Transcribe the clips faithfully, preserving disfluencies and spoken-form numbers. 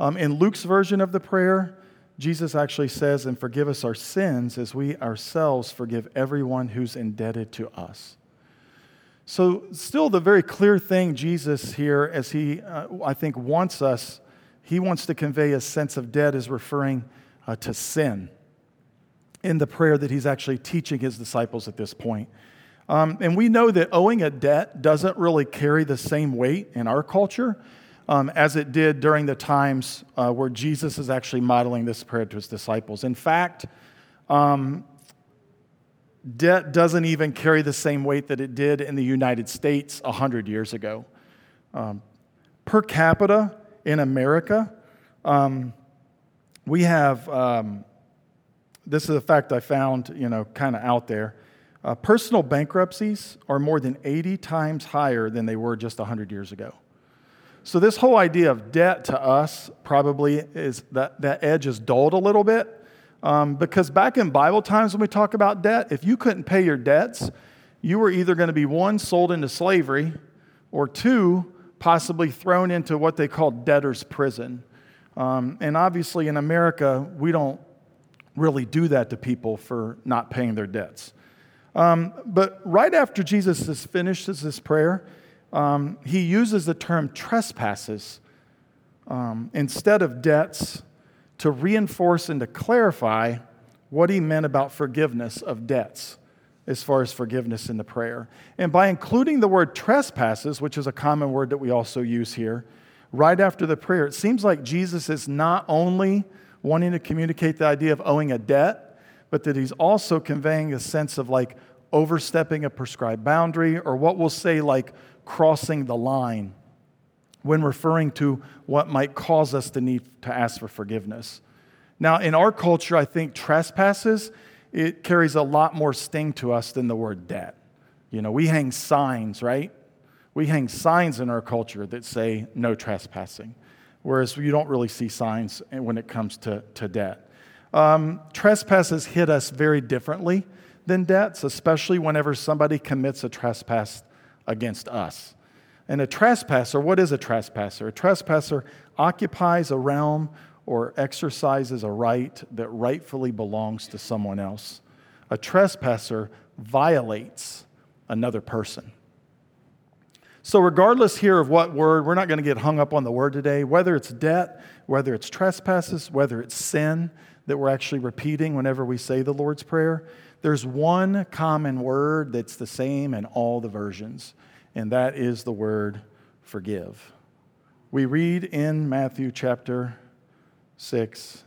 Um, in Luke's version of the prayer, Jesus actually says, and forgive us our sins as we ourselves forgive everyone who's indebted to us. So still the very clear thing Jesus here, as he, uh, I think, wants us, he wants to convey a sense of debt is referring uh, to sin in the prayer that he's actually teaching his disciples at this point. Um, and we know that owing a debt doesn't really carry the same weight in our culture Um, as it did during the times uh, where Jesus is actually modeling this prayer to his disciples. In fact, um, debt doesn't even carry the same weight that it did in the United States one hundred years ago. Um, per capita in America, um, we have, um, this is a fact I found, you know, kind of out there, uh, personal bankruptcies are more than eighty times higher than they were just one hundred years ago. So this whole idea of debt to us probably is that, that edge is dulled a little bit um, because back in Bible times when we talk about debt, if you couldn't pay your debts, you were either going to be, one, sold into slavery, or two, possibly thrown into what they called debtor's prison. Um, and obviously in America, we don't really do that to people for not paying their debts. Um, but right after Jesus has finished this prayer, Um, he uses the term trespasses um, instead of debts to reinforce and to clarify what he meant about forgiveness of debts as far as forgiveness in the prayer. And by including the word trespasses, which is a common word that we also use here, right after the prayer, it seems like Jesus is not only wanting to communicate the idea of owing a debt, but that he's also conveying a sense of like overstepping a prescribed boundary, or what we'll say like crossing the line when referring to what might cause us to need to ask for forgiveness. Now, in our culture, I think trespasses, it carries a lot more sting to us than the word debt. You know, we hang signs, right? We hang signs in our culture that say no trespassing, whereas you don't really see signs when it comes to, to debt. Um, trespasses hit us very differently than debts, especially whenever somebody commits a trespass against us. And a trespasser, what is a trespasser? A trespasser occupies a realm or exercises a right that rightfully belongs to someone else. A trespasser violates another person. So regardless here of what word, we're not going to get hung up on the word today, whether it's debt, whether it's trespasses, whether it's sin that we're actually repeating whenever we say the Lord's Prayer, there's one common word that's the same in all the versions, and that is the word forgive. We read in Matthew chapter six,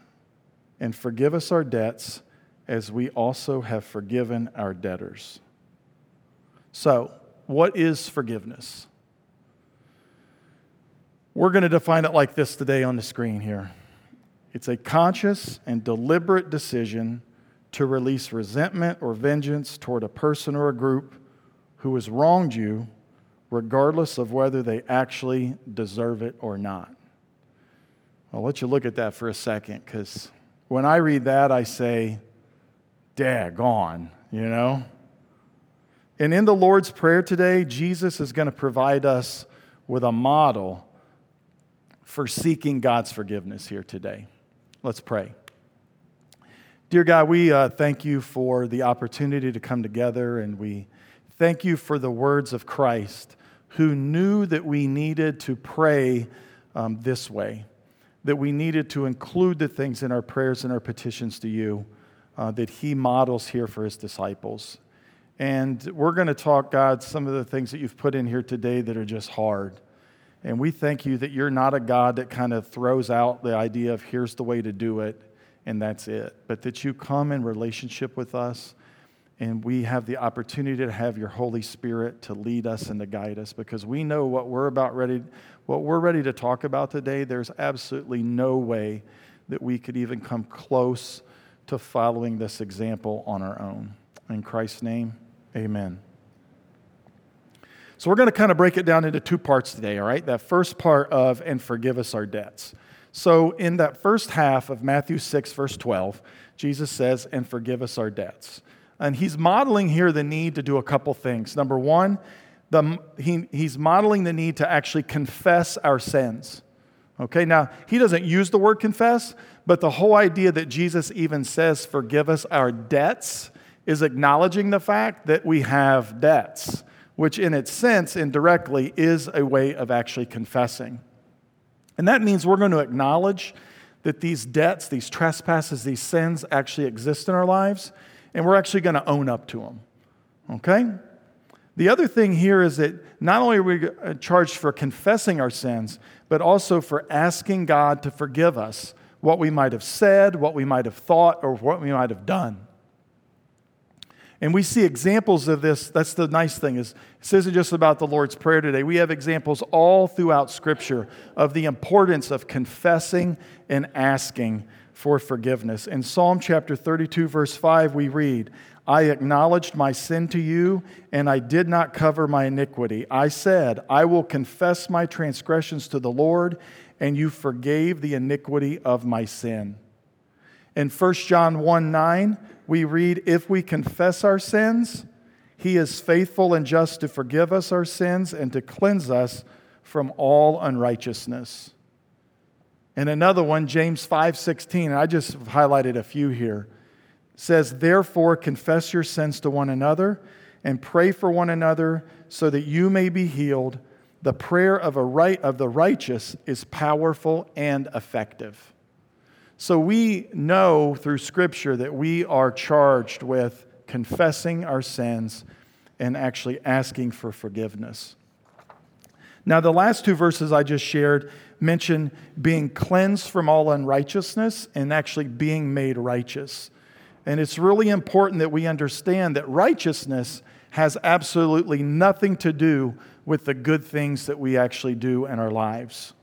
and forgive us our debts as we also have forgiven our debtors. So, what is forgiveness? We're going to define it like this today on the screen here. It's a conscious and deliberate decision to release resentment or vengeance toward a person or a group who has wronged you, regardless of whether they actually deserve it or not. I'll let you look at that for a second, because when I read that, I say, daggone, you know? And in the Lord's Prayer today, Jesus is going to provide us with a model for seeking God's forgiveness here today. Let's pray. Dear God, we uh, thank you for the opportunity to come together, and we thank you for the words of Christ, who knew that we needed to pray um, this way, that we needed to include the things in our prayers and our petitions to you uh, that he models here for his disciples. And we're going to talk, God, some of the things that you've put in here today that are just hard. And we thank you that you're not a God that kind of throws out the idea of here's the way to do it, and that's it, but that you come in relationship with us, and we have the opportunity to have your Holy Spirit to lead us and to guide us, because we know what we're about ready, what we're ready to talk about today, there's absolutely no way that we could even come close to following this example on our own. In Christ's name, amen. So we're going to kind of break it down into two parts today, all right? That first part of, and forgive us our debts. So in that first half of Matthew six, verse twelve, Jesus says, and forgive us our debts. And he's modeling here the need to do a couple things. Number one, the, he, he's modeling the need to actually confess our sins. Okay, now, he doesn't use the word confess, but the whole idea that Jesus even says, forgive us our debts, is acknowledging the fact that we have debts, which in its sense, indirectly, is a way of actually confessing. And that means we're going to acknowledge that these debts, these trespasses, these sins actually exist in our lives, and we're actually going to own up to them, okay? The other thing here is that not only are we charged for confessing our sins, but also for asking God to forgive us what we might have said, what we might have thought, or what we might have done. And we see examples of this. That's the nice thing, is this isn't just about the Lord's Prayer today. We have examples all throughout Scripture of the importance of confessing and asking for forgiveness. In Psalm chapter thirty-two, verse five, we read, I acknowledged my sin to you, and I did not cover my iniquity. I said, I will confess my transgressions to the Lord, and you forgave the iniquity of my sin. In First John one nine, we read, if we confess our sins, he is faithful and just to forgive us our sins and to cleanse us from all unrighteousness. And another one, James five sixteen, and I just highlighted a few here, says, therefore confess your sins to one another and pray for one another so that you may be healed. The prayer of a right of the righteous is powerful and effective. So we know through Scripture that we are charged with confessing our sins and actually asking for forgiveness. Now, the last two verses I just shared mention being cleansed from all unrighteousness and actually being made righteous. And it's really important that we understand that righteousness has absolutely nothing to do with the good things that we actually do in our lives.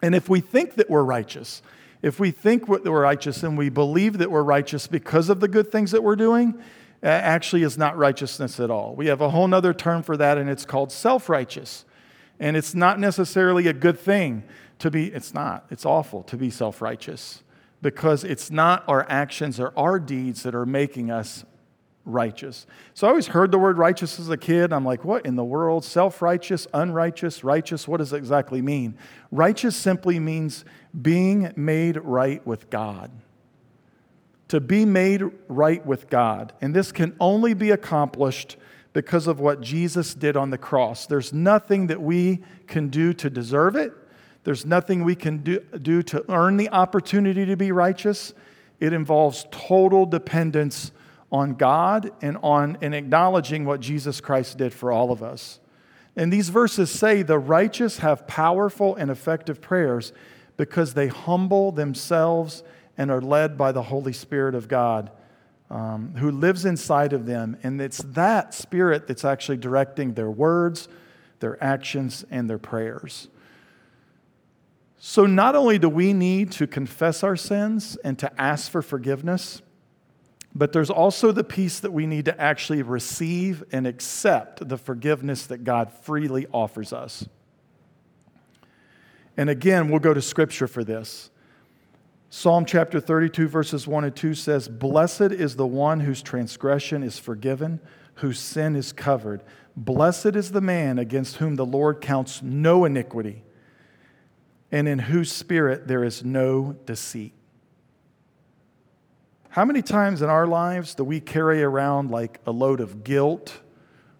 And if we think that we're righteous, if we think that we're righteous and we believe that we're righteous because of the good things that we're doing, it actually is not righteousness at all. We have a whole other term for that, and it's called self-righteous. And it's not necessarily a good thing to be, it's not, it's awful to be self-righteous, because it's not our actions or our deeds that are making us righteous. So I always heard the word righteous as a kid. I'm like, what in the world? Self-righteous, unrighteous, righteous, what does it exactly mean? Righteous simply means being made right with God. To be made right with God. And this can only be accomplished because of what Jesus did on the cross. There's nothing that we can do to deserve it. There's nothing we can do, do to earn the opportunity to be righteous. It involves total dependence on God and on and acknowledging what Jesus Christ did for all of us. And these verses say the righteous have powerful and effective prayers because they humble themselves and are led by the Holy Spirit of God, um, who lives inside of them. And it's that Spirit that's actually directing their words, their actions, and their prayers. So not only do we need to confess our sins and to ask for forgiveness, but there's also the piece that we need to actually receive and accept the forgiveness that God freely offers us. And again, we'll go to Scripture for this. Psalm chapter thirty-two, verses one and two says, blessed is the one whose transgression is forgiven, whose sin is covered. Blessed is the man against whom the Lord counts no iniquity, and in whose spirit there is no deceit. How many times in our lives do we carry around like a load of guilt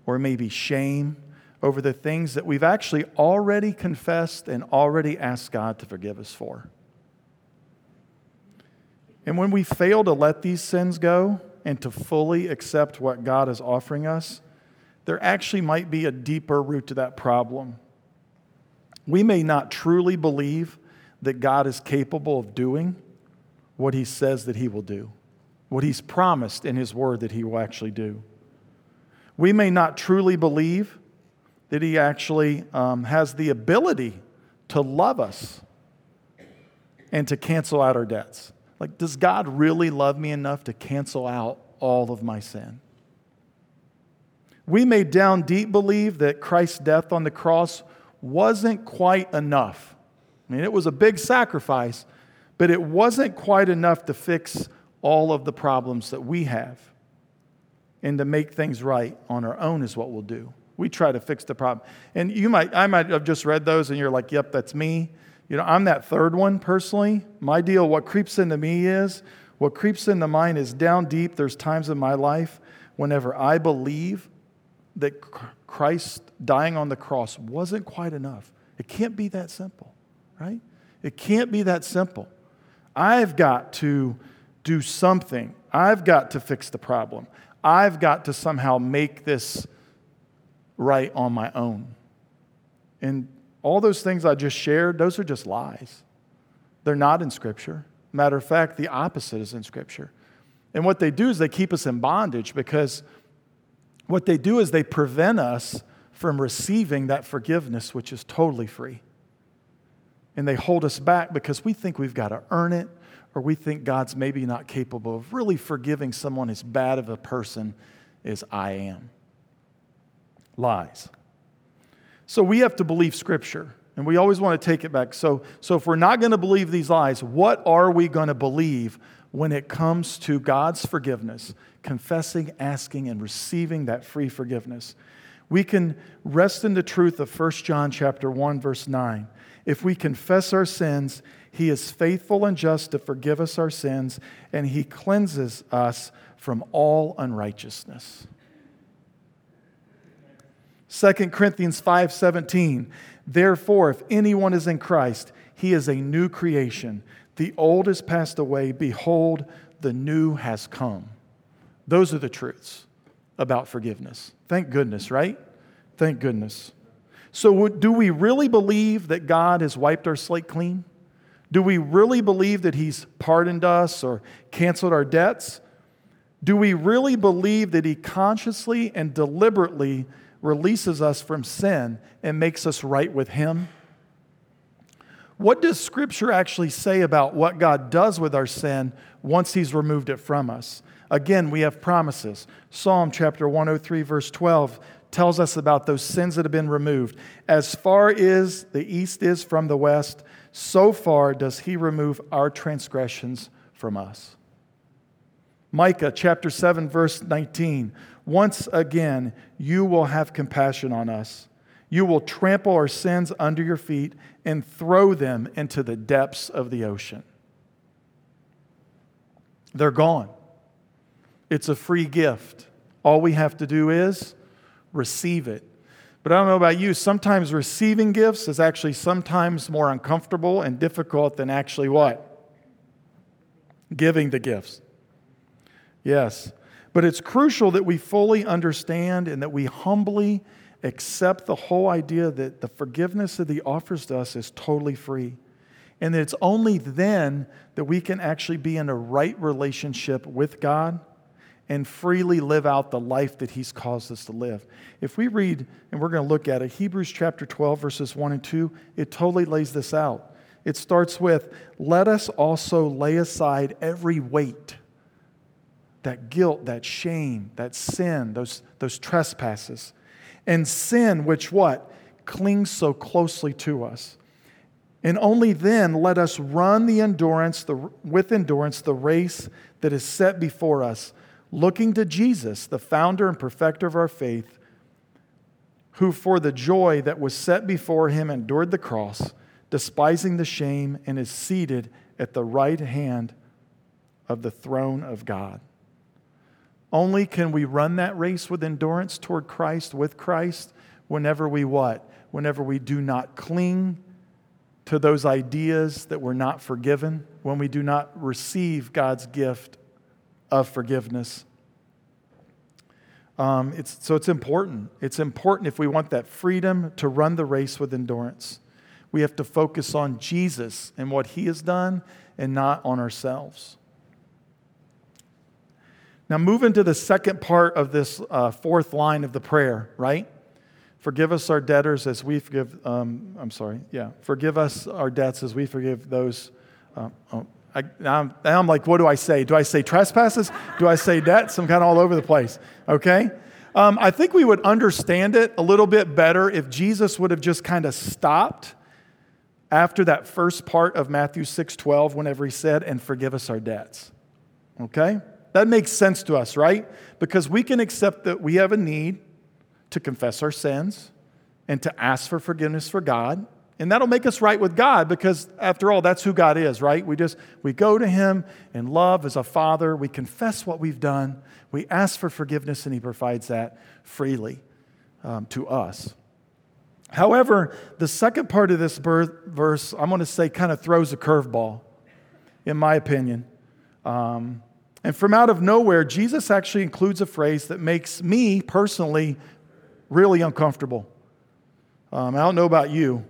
or maybe shame over the things that we've actually already confessed and already asked God to forgive us for? And when we fail to let these sins go and to fully accept what God is offering us, there actually might be a deeper root to that problem. We may not truly believe that God is capable of doing what he says that he will do, what he's promised in his word that he will actually do. We may not truly believe that he actually um, has the ability to love us and to cancel out our debts. Like, does God really love me enough to cancel out all of my sin? We may down deep believe that Christ's death on the cross wasn't quite enough. I mean, it was a big sacrifice, but it wasn't quite enough to fix all of the problems that we have. And to make things right on our own is what we'll do. We try to fix the problem. And you might, I might have just read those and you're like, yep, that's me. You know, I'm that third one personally. My deal, what creeps into me is, what creeps into mine is down deep. There's times in my life whenever I believe that Christ dying on the cross wasn't quite enough. It can't be that simple, right? It can't be that simple. I've got to do something. I've got to fix the problem. I've got to somehow make this right on my own. And all those things I just shared, those are just lies. They're not in Scripture. Matter of fact, the opposite is in Scripture. And what they do is they keep us in bondage, because what they do is they prevent us from receiving that forgiveness, which is totally free. And they hold us back because we think we've got to earn it, or we think God's maybe not capable of really forgiving someone as bad of a person as I am. Lies. So we have to believe Scripture, and we always want to take it back. So, so if we're not going to believe these lies, what are we going to believe when it comes to God's forgiveness, confessing, asking, and receiving that free forgiveness? We can rest in the truth of First John chapter one, verse nine. If we confess our sins, He is faithful and just to forgive us our sins, and He cleanses us from all unrighteousness. Second Corinthians five seventeen, therefore, if anyone is in Christ, he is a new creation. The old has passed away. Behold, the new has come. Those are the truths about forgiveness. Thank goodness, right? Thank goodness. So do we really believe that God has wiped our slate clean? Do we really believe that He's pardoned us or canceled our debts? Do we really believe that He consciously and deliberately releases us from sin and makes us right with Him? What does Scripture actually say about what God does with our sin once He's removed it from us? Again, we have promises. Psalm chapter one oh three, verse twelve tells us about those sins that have been removed. As far as the east is from the west, so far does He remove our transgressions from us. Micah chapter seven, verse nineteen, once again, you will have compassion on us. You will trample our sins under your feet and throw them into the depths of the ocean. They're gone. It's a free gift. All we have to do is receive it. But I don't know about you, sometimes receiving gifts is actually sometimes more uncomfortable and difficult than actually what? Giving the gifts. Yes. But it's crucial that we fully understand and that we humbly accept the whole idea that the forgiveness that He offers to us is totally free. And that it's only then that we can actually be in a right relationship with God and freely live out the life that He's caused us to live. If we read, and we're going to look at it, Hebrews chapter twelve, verses one and two, it totally lays this out. It starts with, let us also lay aside every weight. That guilt, that shame, that sin, those, those trespasses. And sin, which what? Clings so closely to us. And only then let us run the endurance, the, with endurance, the race that is set before us, looking to Jesus, the founder and perfecter of our faith, who for the joy that was set before Him endured the cross, despising the shame, and is seated at the right hand of the throne of God. Only can we run that race with endurance toward Christ, with Christ, whenever we what? Whenever we do not cling to those ideas that we're not forgiven, when we do not receive God's gift of forgiveness. Um, it's, so it's important. It's important if we want that freedom to run the race with endurance. We have to focus on Jesus and what He has done and not on ourselves. Now move into the second part of this uh, fourth line of the prayer, right? Forgive us our debtors as we forgive, um, I'm sorry, yeah. Forgive us our debts as we forgive those. Uh, oh, I, I'm, I'm like, what do I say? Do I say trespasses? Do I say debts? I'm kind of all over the place, okay? Um, I think we would understand it a little bit better if Jesus would have just kind of stopped after that first part of Matthew six twelve, whenever He said, and forgive us our debts, okay? That makes sense to us, right? Because we can accept that we have a need to confess our sins and to ask for forgiveness for God And that'll make us right with God, because after all, that's who God is, right? We just, we go to him in love as a father. We confess what we've done. We ask for forgiveness, and he provides that freely um, to us. However, the second part of this verse, I'm going to say, kind of throws a curveball, in my opinion. Um, and from out of nowhere, Jesus actually includes a phrase that makes me personally really uncomfortable. Um, I don't know about you,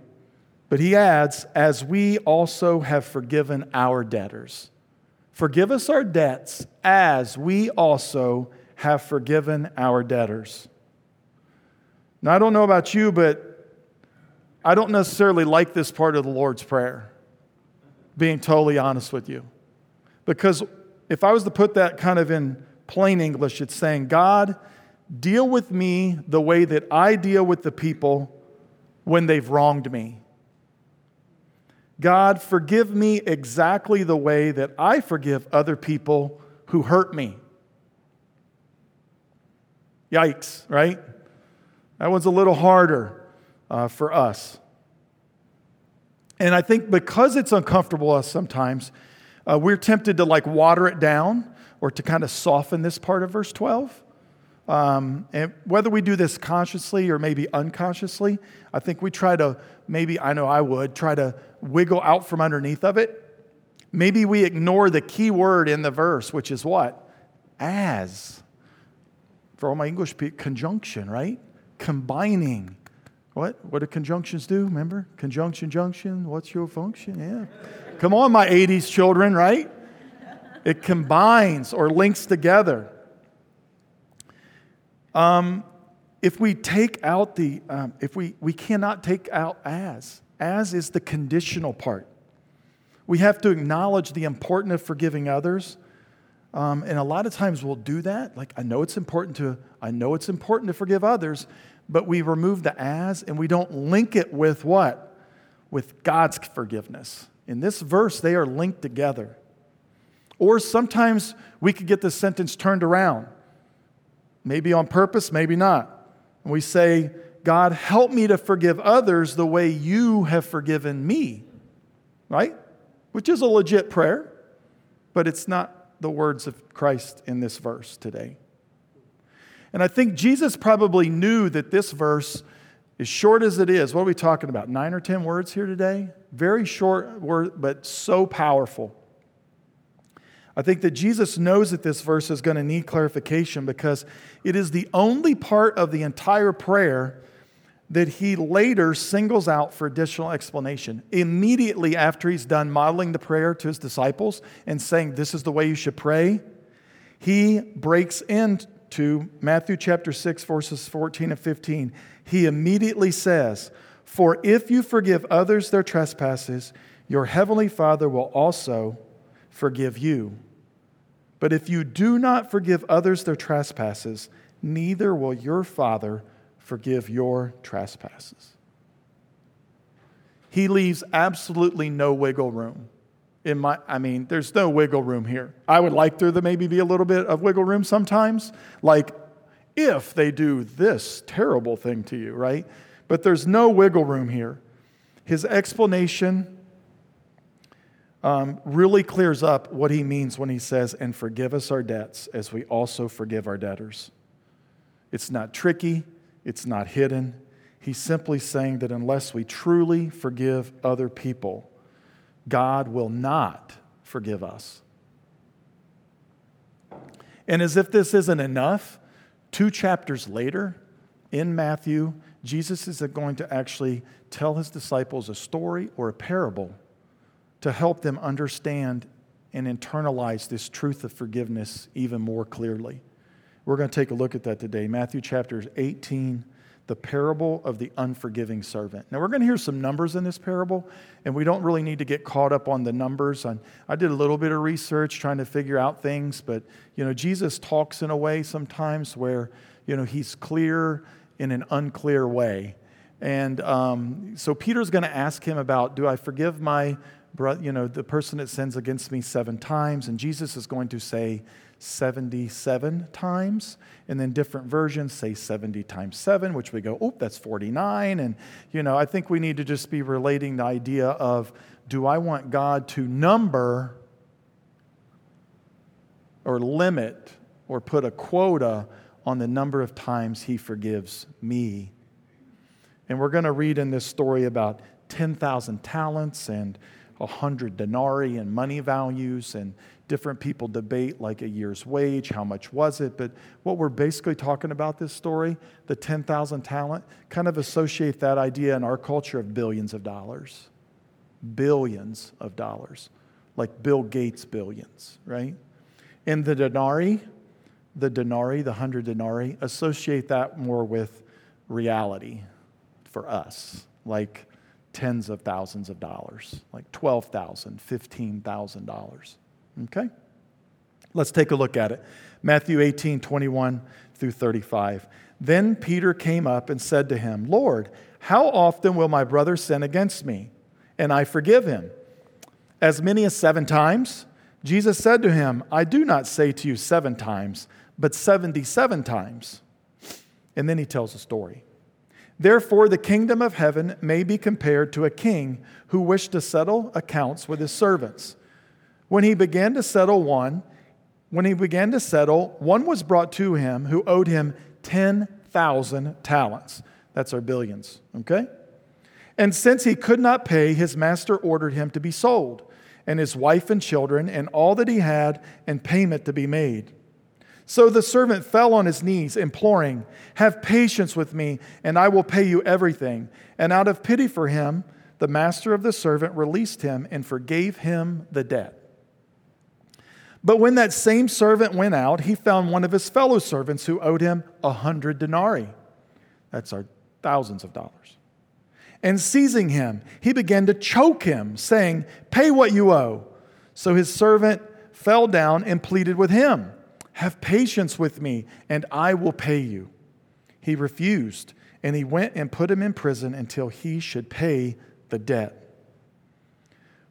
but he adds, as we also have forgiven our debtors. Forgive us our debts as we also have forgiven our debtors. Now, I don't know about you, but I don't necessarily like this part of the Lord's Prayer, being totally honest with you. Because if I was to put that kind of in plain English, it's saying, God, deal with me the way that I deal with the people when they've wronged me. God, forgive me exactly the way that I forgive other people who hurt me. Yikes, right? That one's a little harder. Uh, for us. And I think because it's uncomfortable us sometimes, uh, we're tempted to like water it down or to kind of soften this part of verse twelve. Um, and whether we do this consciously or maybe unconsciously, I think we try to, maybe, I know I would, try to wiggle out from underneath of it. Maybe we ignore the key word in the verse, which is what? As. For all my English people, conjunction, right? Combining. What? What do conjunctions do? Remember? Conjunction, junction, what's your function? Yeah. Come on, my eighties children, right? It combines or links together. Um, if we take out the, um, if we, we cannot take out as. As is the conditional part. We have to acknowledge the importance of forgiving others. Um, and a lot of times we'll do that. Like, I know it's important to, I know it's important to forgive others, but we remove the as and we don't link it with what? With God's forgiveness. In this verse, they are linked together. Or sometimes we could get this sentence turned around. Maybe on purpose, maybe not. And we say, God, help me to forgive others the way you have forgiven me. Right? Which is a legit prayer, but it's not the words of Christ in this verse today. And I think Jesus probably knew that this verse, as short as it is, what are we talking about, nine or ten words here today? Very short word, but so powerful. I think that Jesus knows that this verse is going to need clarification because it is the only part of the entire prayer that he later singles out for additional explanation. Immediately after he's done modeling the prayer to his disciples and saying, this is the way you should pray, he breaks into to Matthew chapter six, verses fourteen and fifteen, he immediately says, for if you forgive others their trespasses, your heavenly Father will also forgive you. But if you do not forgive others their trespasses, neither will your Father forgive your trespasses. He leaves absolutely no wiggle room. In my, I mean, there's no wiggle room here. I would like there to maybe be a little bit of wiggle room sometimes, like if they do this terrible thing to you, right? But there's no wiggle room here. His explanation um, really clears up what he means when he says, and forgive us our debts as we also forgive our debtors. It's not tricky. It's not hidden. He's simply saying that unless we truly forgive other people, God will not forgive us. And as if this isn't enough, two chapters later in Matthew, Jesus is going to actually tell his disciples a story or a parable to help them understand and internalize this truth of forgiveness even more clearly. We're going to take a look at that today. Matthew chapter eighteen, the parable of the unforgiving servant. Now, we're going to hear some numbers in this parable, and we don't really need to get caught up on the numbers. I, I did a little bit of research trying to figure out things, but, you know, Jesus talks in a way sometimes where, you know, he's clear in an unclear way. And um, so Peter's going to ask him about, do I forgive my you know, the person that sins against me seven times, and Jesus is going to say seventy-seven times, and then different versions say seventy times seven, which we go, oh, that's forty-nine. And, you know, I think we need to just be relating the idea of, do I want God to number or limit or put a quota on the number of times he forgives me? And we're going to read in this story about ten thousand talents and one hundred denarii and money values, and different people debate like a year's wage, how much was it? But what we're basically talking about this story, the ten thousand talent, kind of associate that idea in our culture of billions of dollars. Billions of dollars. Like Bill Gates billions, right? And the denarii, the denarii, the one hundred denarii, associate that more with reality for us. Like tens of thousands of dollars, like twelve thousand dollars, fifteen thousand dollars. Okay? Let's take a look at it. Matthew eighteen, twenty-one through thirty-five. Then Peter came up and said to him, Lord, how often will my brother sin against me, and I forgive him? As many as seven times? Jesus said to him, I do not say to you seven times, but seventy-seven times. And then he tells a story. Therefore, the kingdom of heaven may be compared to a king who wished to settle accounts with his servants. When he began to settle one, when he began to settle, one was brought to him who owed him ten thousand talents. That's our billions, okay? And since he could not pay, his master ordered him to be sold, and his wife and children, and all that he had, and payment to be made. So the servant fell on his knees, imploring, Have patience with me, and I will pay you everything. And out of pity for him, the master of the servant released him and forgave him the debt. But when that same servant went out, he found one of his fellow servants who owed him a hundred denarii. That's our thousands of dollars. And seizing him, he began to choke him, saying, Pay what you owe. So his servant fell down and pleaded with him. Have patience with me, and I will pay you. He refused, and he went and put him in prison until he should pay the debt.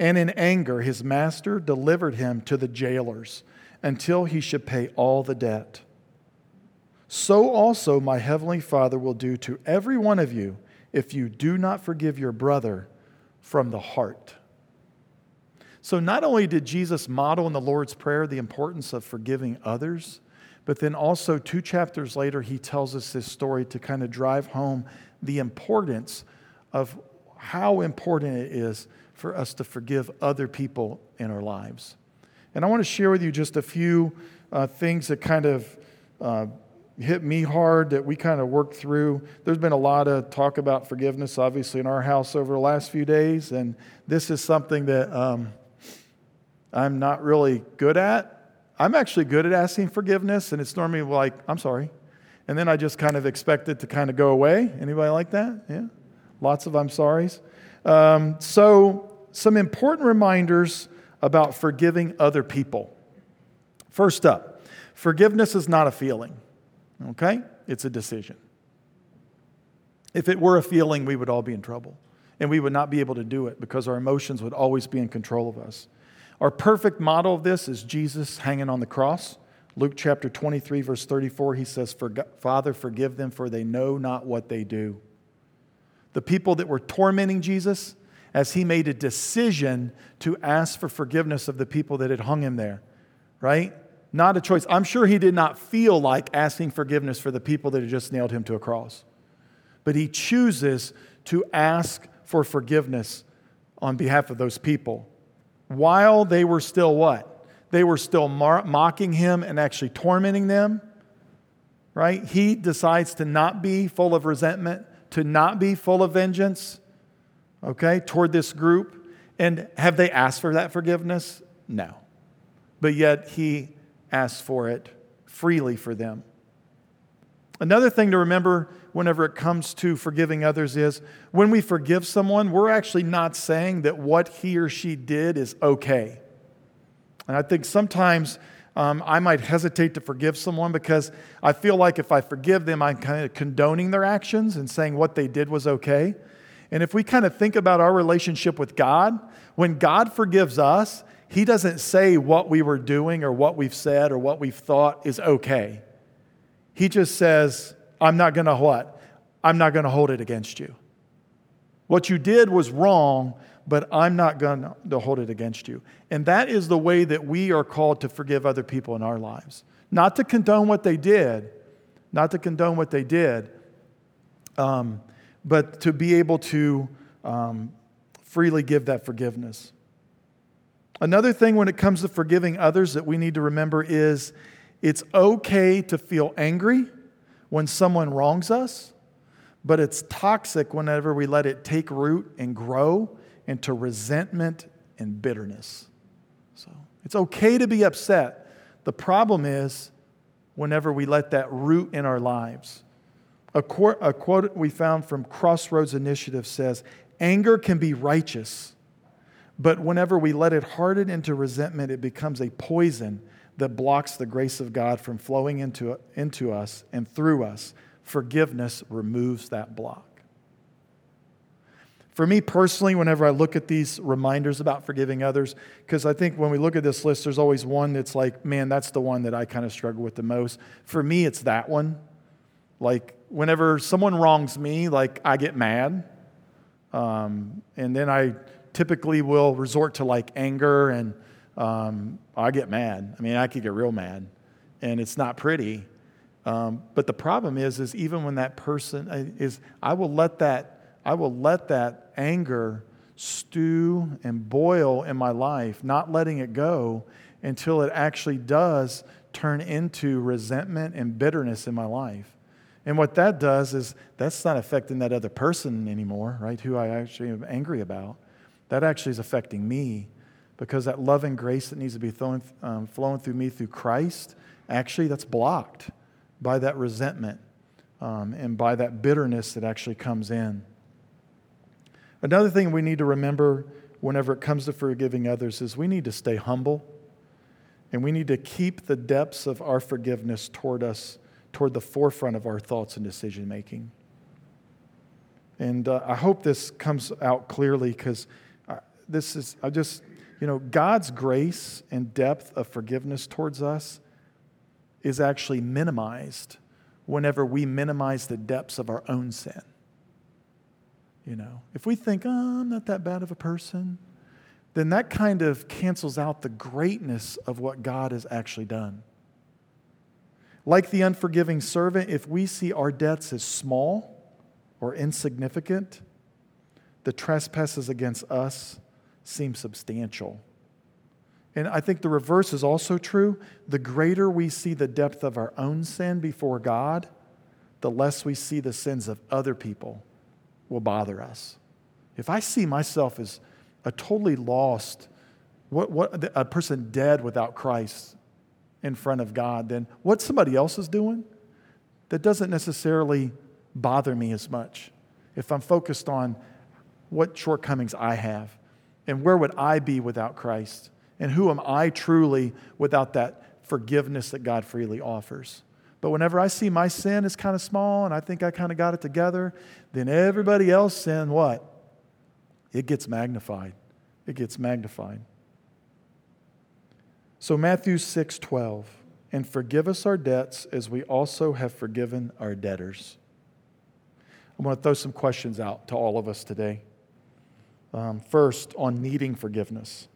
And in anger, his master delivered him to the jailers until he should pay all the debt. So also my heavenly Father will do to every one of you if you do not forgive your brother from the heart. So not only did Jesus model in the Lord's Prayer the importance of forgiving others, but then also two chapters later, he tells us this story to kind of drive home the importance of how important it is for us to forgive other people in our lives. And I want to share with you just a few uh, things that kind of uh, hit me hard that we kind of worked through. There's been a lot of talk about forgiveness, obviously, in our house over the last few days. And this is something that um, I'm not really good at. I'm actually good at asking forgiveness, and it's normally like, I'm sorry. And then I just kind of expect it to kind of go away. Anybody like that? Yeah. Lots of I'm sorries. Um, so some important reminders about forgiving other people. First up, forgiveness is not a feeling, okay? It's a decision. If it were a feeling, we would all be in trouble, and we would not be able to do it because our emotions would always be in control of us. Our perfect model of this is Jesus hanging on the cross. Luke chapter twenty-three, verse thirty-four, he says, Father, forgive them, for they know not what they do. The people that were tormenting Jesus, as he made a decision to ask for forgiveness of the people that had hung him there, right? Not a choice. I'm sure he did not feel like asking forgiveness for the people that had just nailed him to a cross. But he chooses to ask for forgiveness on behalf of those people. While they were still what? They were still mar- mocking him and actually tormenting them, right? He decides to not be full of resentment, to not be full of vengeance, okay, toward this group. And have they asked for that forgiveness? No. but yet he asked for it freely for them. Another thing to remember whenever it comes to forgiving others is when we forgive someone, we're actually not saying that what he or she did is okay. And I think sometimes um, I might hesitate to forgive someone because I feel like if I forgive them, I'm kind of condoning their actions and saying what they did was okay. And if we kind of think about our relationship with God, when God forgives us, He doesn't say what we were doing or what we've said or what we've thought is okay. He just says, I'm not going to what? I'm not going to hold it against you. What you did was wrong, but I'm not going to hold it against you. And that is the way that we are called to forgive other people in our lives. Not to condone what they did, not to condone what they did, um, but to be able to um, freely give that forgiveness. Another thing when it comes to forgiving others that we need to remember is it's okay to feel angry when someone wrongs us, but it's toxic whenever we let it take root and grow into resentment and bitterness. So it's okay to be upset. The problem is whenever we let that root in our lives. A quote, a quote we found from Crossroads Initiative says, anger can be righteous, but whenever we let it harden into resentment, it becomes a poison that blocks the grace of God from flowing into, into us and through us. Forgiveness removes that block. For me personally, whenever I look at these reminders about forgiving others, because I think when we look at this list, there's always one that's like, man, that's the one that I kind of struggle with the most. For me, it's that one. Like, whenever someone wrongs me, like, I get mad. Um, and then I... typically will resort to like anger and um, I get mad. I mean, I could get real mad and it's not pretty. Um, but the problem is, is even when that person is, I will let that, I will let that anger stew and boil in my life, not letting it go until it actually does turn into resentment and bitterness in my life. And what that does is that's not affecting that other person anymore, right? Who I actually am angry about. That actually is affecting me because that love and grace that needs to be thrown, um, flowing through me through Christ, actually that's blocked by that resentment um, and by that bitterness that actually comes in. Another thing we need to remember whenever it comes to forgiving others is we need to stay humble and we need to keep the depths of our forgiveness toward us, toward the forefront of our thoughts and decision making. And uh, I hope this comes out clearly because This is, I just, you know, God's grace and depth of forgiveness towards us is actually minimized whenever we minimize the depths of our own sin. You know, if we think, oh, I'm not that bad of a person, then that kind of cancels out the greatness of what God has actually done. Like the unforgiving servant, if we see our debts as small or insignificant, the trespasses against us seem substantial. And I think the reverse is also true. The greater we see the depth of our own sin before God, the less we see the sins of other people will bother us. If I see myself as a totally lost, what, what a person dead without Christ in front of God, then what somebody else is doing, that doesn't necessarily bother me as much. If I'm focused on what shortcomings I have, and where would I be without Christ? And who am I truly without that forgiveness that God freely offers? But whenever I see my sin is kind of small and I think I kind of got it together, then everybody else's sin, what? It gets magnified. It gets magnified. So Matthew six twelve, and forgive us our debts as we also have forgiven our debtors. I'm going to throw some questions out to all of us today. Um, first, on needing forgiveness.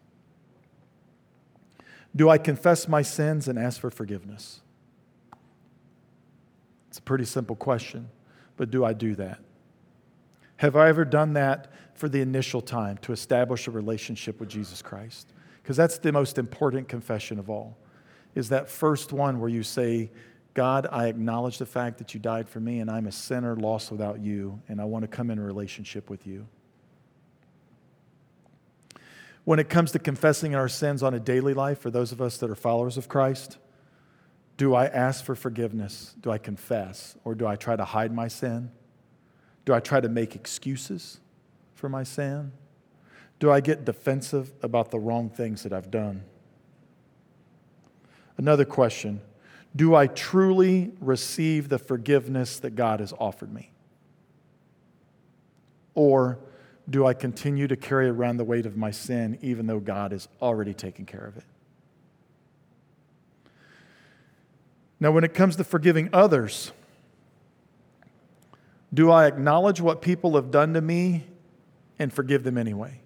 Do I confess my sins and ask for forgiveness? It's a pretty simple question, but do I do that? Have I ever done that for the initial time to establish a relationship with Jesus Christ? Because that's the most important confession of all, is that first one where you say, God, I acknowledge the fact that you died for me and I'm a sinner lost without you and I want to come in a relationship with you. when it comes to confessing our sins on a daily life, for those of us that are followers of Christ, do I ask for forgiveness? Do I confess? Or do I try to hide my sin? Do I try to make excuses for my sin? Do I get defensive about the wrong things that I've done? Another question, do I truly receive the forgiveness that God has offered me? Or do I continue to carry around the weight of my sin even though God has already taken care of it? Now, when it comes to forgiving others, do I acknowledge what people have done to me and forgive them anyway?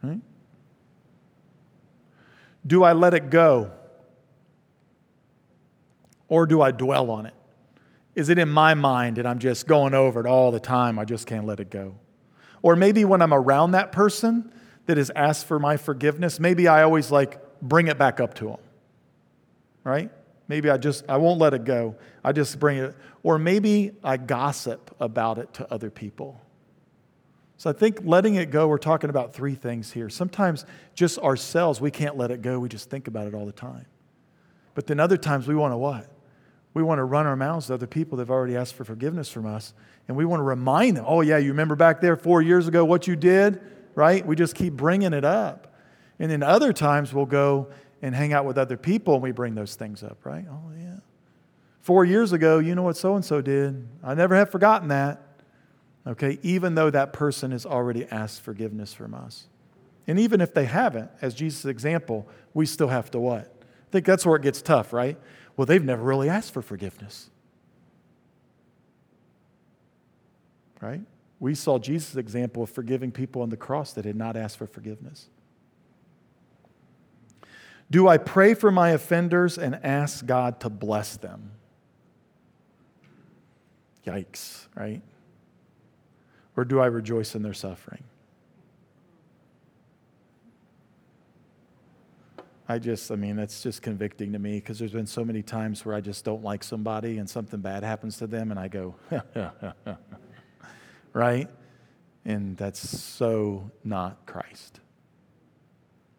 Hmm? Do I let it go? Or do I dwell on it? Is it in my mind and I'm just going over it all the time? I just can't let it go. Or maybe when I'm around that person that has asked for my forgiveness, maybe I always like bring it back up to them, right? Maybe I just, I won't let it go. I just bring it. Or maybe I gossip about it to other people. So I think letting it go, we're talking about three things here. Sometimes just ourselves, we can't let it go. We just think about it all the time. But then other times we want to what? We want to run our mouths to other people that have already asked for forgiveness from us. And we want to remind them, oh yeah, you remember back there four years ago what you did, right? We just keep bringing it up. And then other times we'll go and hang out with other people and we bring those things up, right? Oh yeah. Four years ago, you know what so-and-so did. I never have forgotten that. Okay, even though that person has already asked forgiveness from us. And even if they haven't, as Jesus' example, we still have to what? I think that's where it gets tough, right? Well, they've never really asked for forgiveness. Right? We saw Jesus' example of forgiving people on the cross that had not asked for forgiveness. Do I pray for my offenders and ask God to bless them? Yikes, right? Or do I rejoice in their suffering? I just, I mean, that's just convicting to me because there's been so many times where I just don't like somebody and something bad happens to them and I go, right? And that's so not Christ.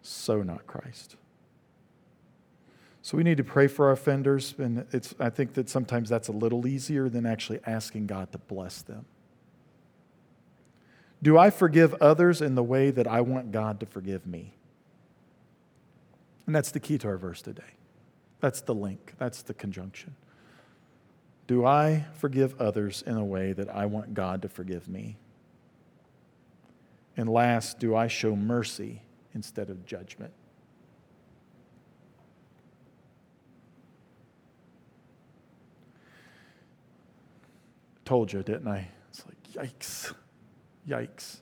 So not Christ. So we need to pray for our offenders, and it's, I think that sometimes that's a little easier than actually asking God to bless them. Do I forgive others in the way that I want God to forgive me? And that's the key to our verse today. That's the link. That's the conjunction. Do I forgive others in a way that I want God to forgive me? And last, do I show mercy instead of judgment? Told you, didn't I? It's like, yikes, yikes.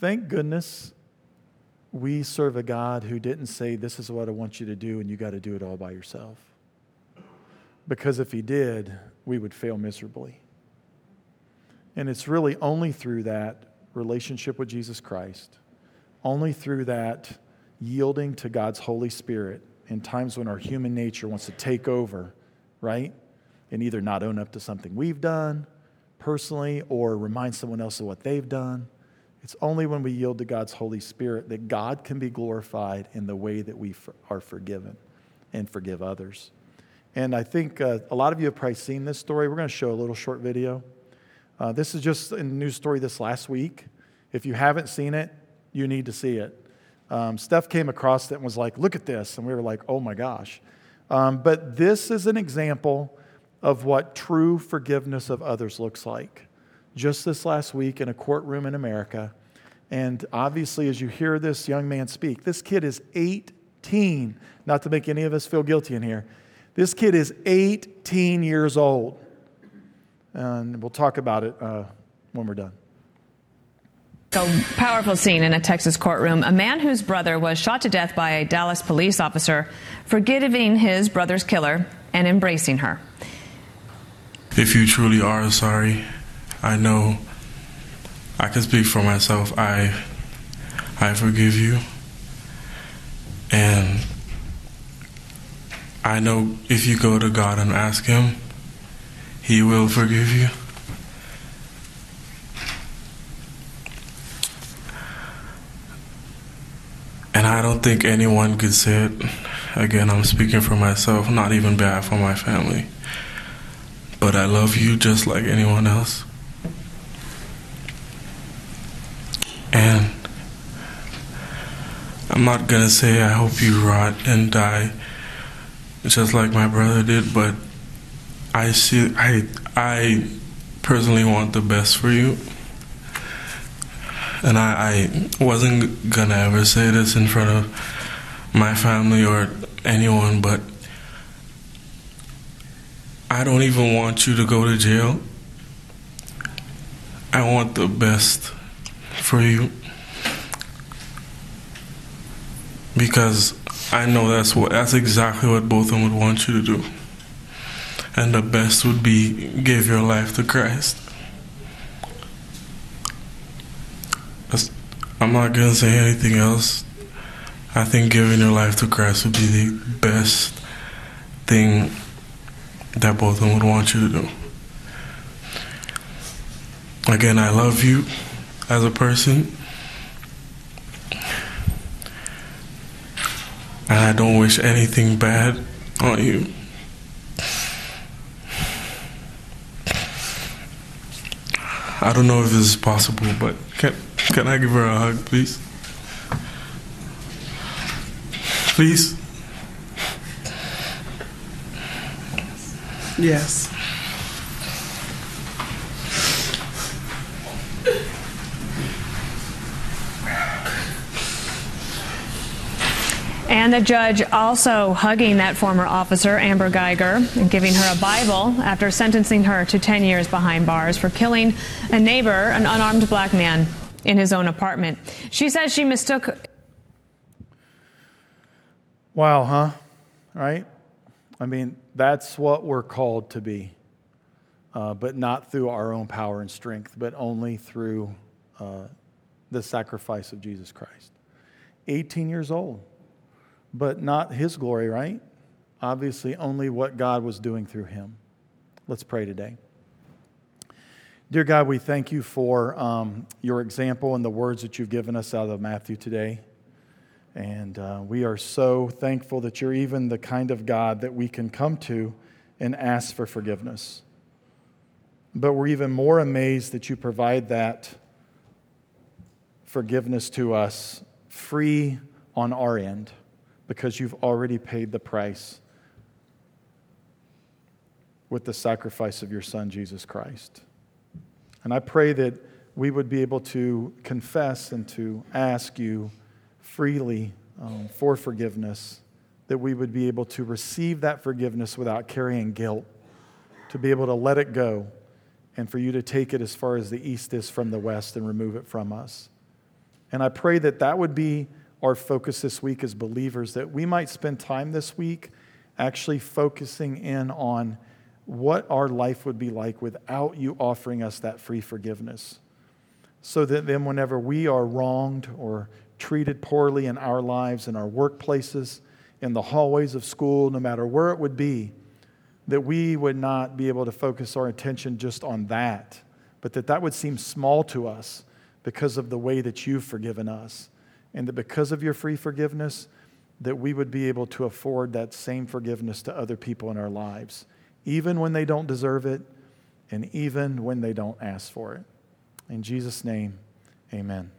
Thank goodness we serve a God who didn't say, this is what I want you to do, and you got to do it all by yourself. Because if he did, we would fail miserably. And it's really only through that relationship with Jesus Christ, only through that yielding to God's Holy Spirit in times when our human nature wants to take over, right? And either not own up to something we've done personally or remind someone else of what they've done. It's only when we yield to God's Holy Spirit that God can be glorified in the way that we are forgiven and forgive others. And I think uh, a lot of you have probably seen this story. We're going to show a little short video. Uh, this is just a news story this last week. If you haven't seen it, you need to see it. Um, Steph came across it and was like, look at this. And we were like, oh my gosh. Um, but this is an example of what true forgiveness of others looks like. Just this last week in a courtroom in America. And obviously, as you hear this young man speak, this kid is eighteen. Not to make any of us feel guilty in here. This kid is eighteen years old. And we'll talk about it uh, when we're done. A powerful scene in a Texas courtroom. A man whose brother was shot to death by a Dallas police officer for forgiving his brother's killer and embracing her. If you truly are sorry, I know I can speak for myself. I I forgive you. And I know if you go to God and ask him, he will forgive you. don't think anyone could say it. Again, I'm speaking for myself, not even bad for my family. But I love you just like anyone else. And I'm not gonna say I hope you rot and die just like my brother did, but I see, I, I personally want the best for you. And I, I wasn't gonna ever say this in front of my family or anyone, but I don't even want you to go to jail. I want the best for you. Because I know that's what that's exactly what both of them would want you to do. And the best would be give your life to Christ. I'm not gonna say anything else. I think giving your life to Christ would be the best thing that both of them would want you to do. Again, I love you as a person. And I don't wish anything bad on you. I don't know if this is possible, but can, can I give her a hug, please? Please? Yes. And the judge also hugging that former officer, Amber Geiger, and giving her a Bible after sentencing her to ten years behind bars for killing a neighbor, an unarmed black man, in his own apartment. She says she mistook... Wow, huh? Right? I mean, that's what we're called to be, uh, but not through our own power and strength, but only through uh, the sacrifice of Jesus Christ. eighteen years old. But not his glory, right? Obviously, only what God was doing through him. Let's pray today. Dear God, we thank you for um, your example and the words that you've given us out of Matthew today. And uh, we are so thankful that you're even the kind of God that we can come to and ask for forgiveness. But we're even more amazed that you provide that forgiveness to us free on our end, because you've already paid the price with the sacrifice of your Son, Jesus Christ. And I pray that we would be able to confess and to ask you freely um, for forgiveness, that we would be able to receive that forgiveness without carrying guilt, to be able to let it go, and for you to take it as far as the east is from the west and remove it from us. And I pray that that would be our focus this week as believers, that we might spend time this week actually focusing in on what our life would be like without you offering us that free forgiveness. So that then whenever we are wronged or treated poorly in our lives, in our workplaces, in the hallways of school, no matter where it would be, that we would not be able to focus our attention just on that, but that that would seem small to us because of the way that you've forgiven us. And that because of your free forgiveness, that we would be able to afford that same forgiveness to other people in our lives, even when they don't deserve it and even when they don't ask for it. In Jesus' name, amen.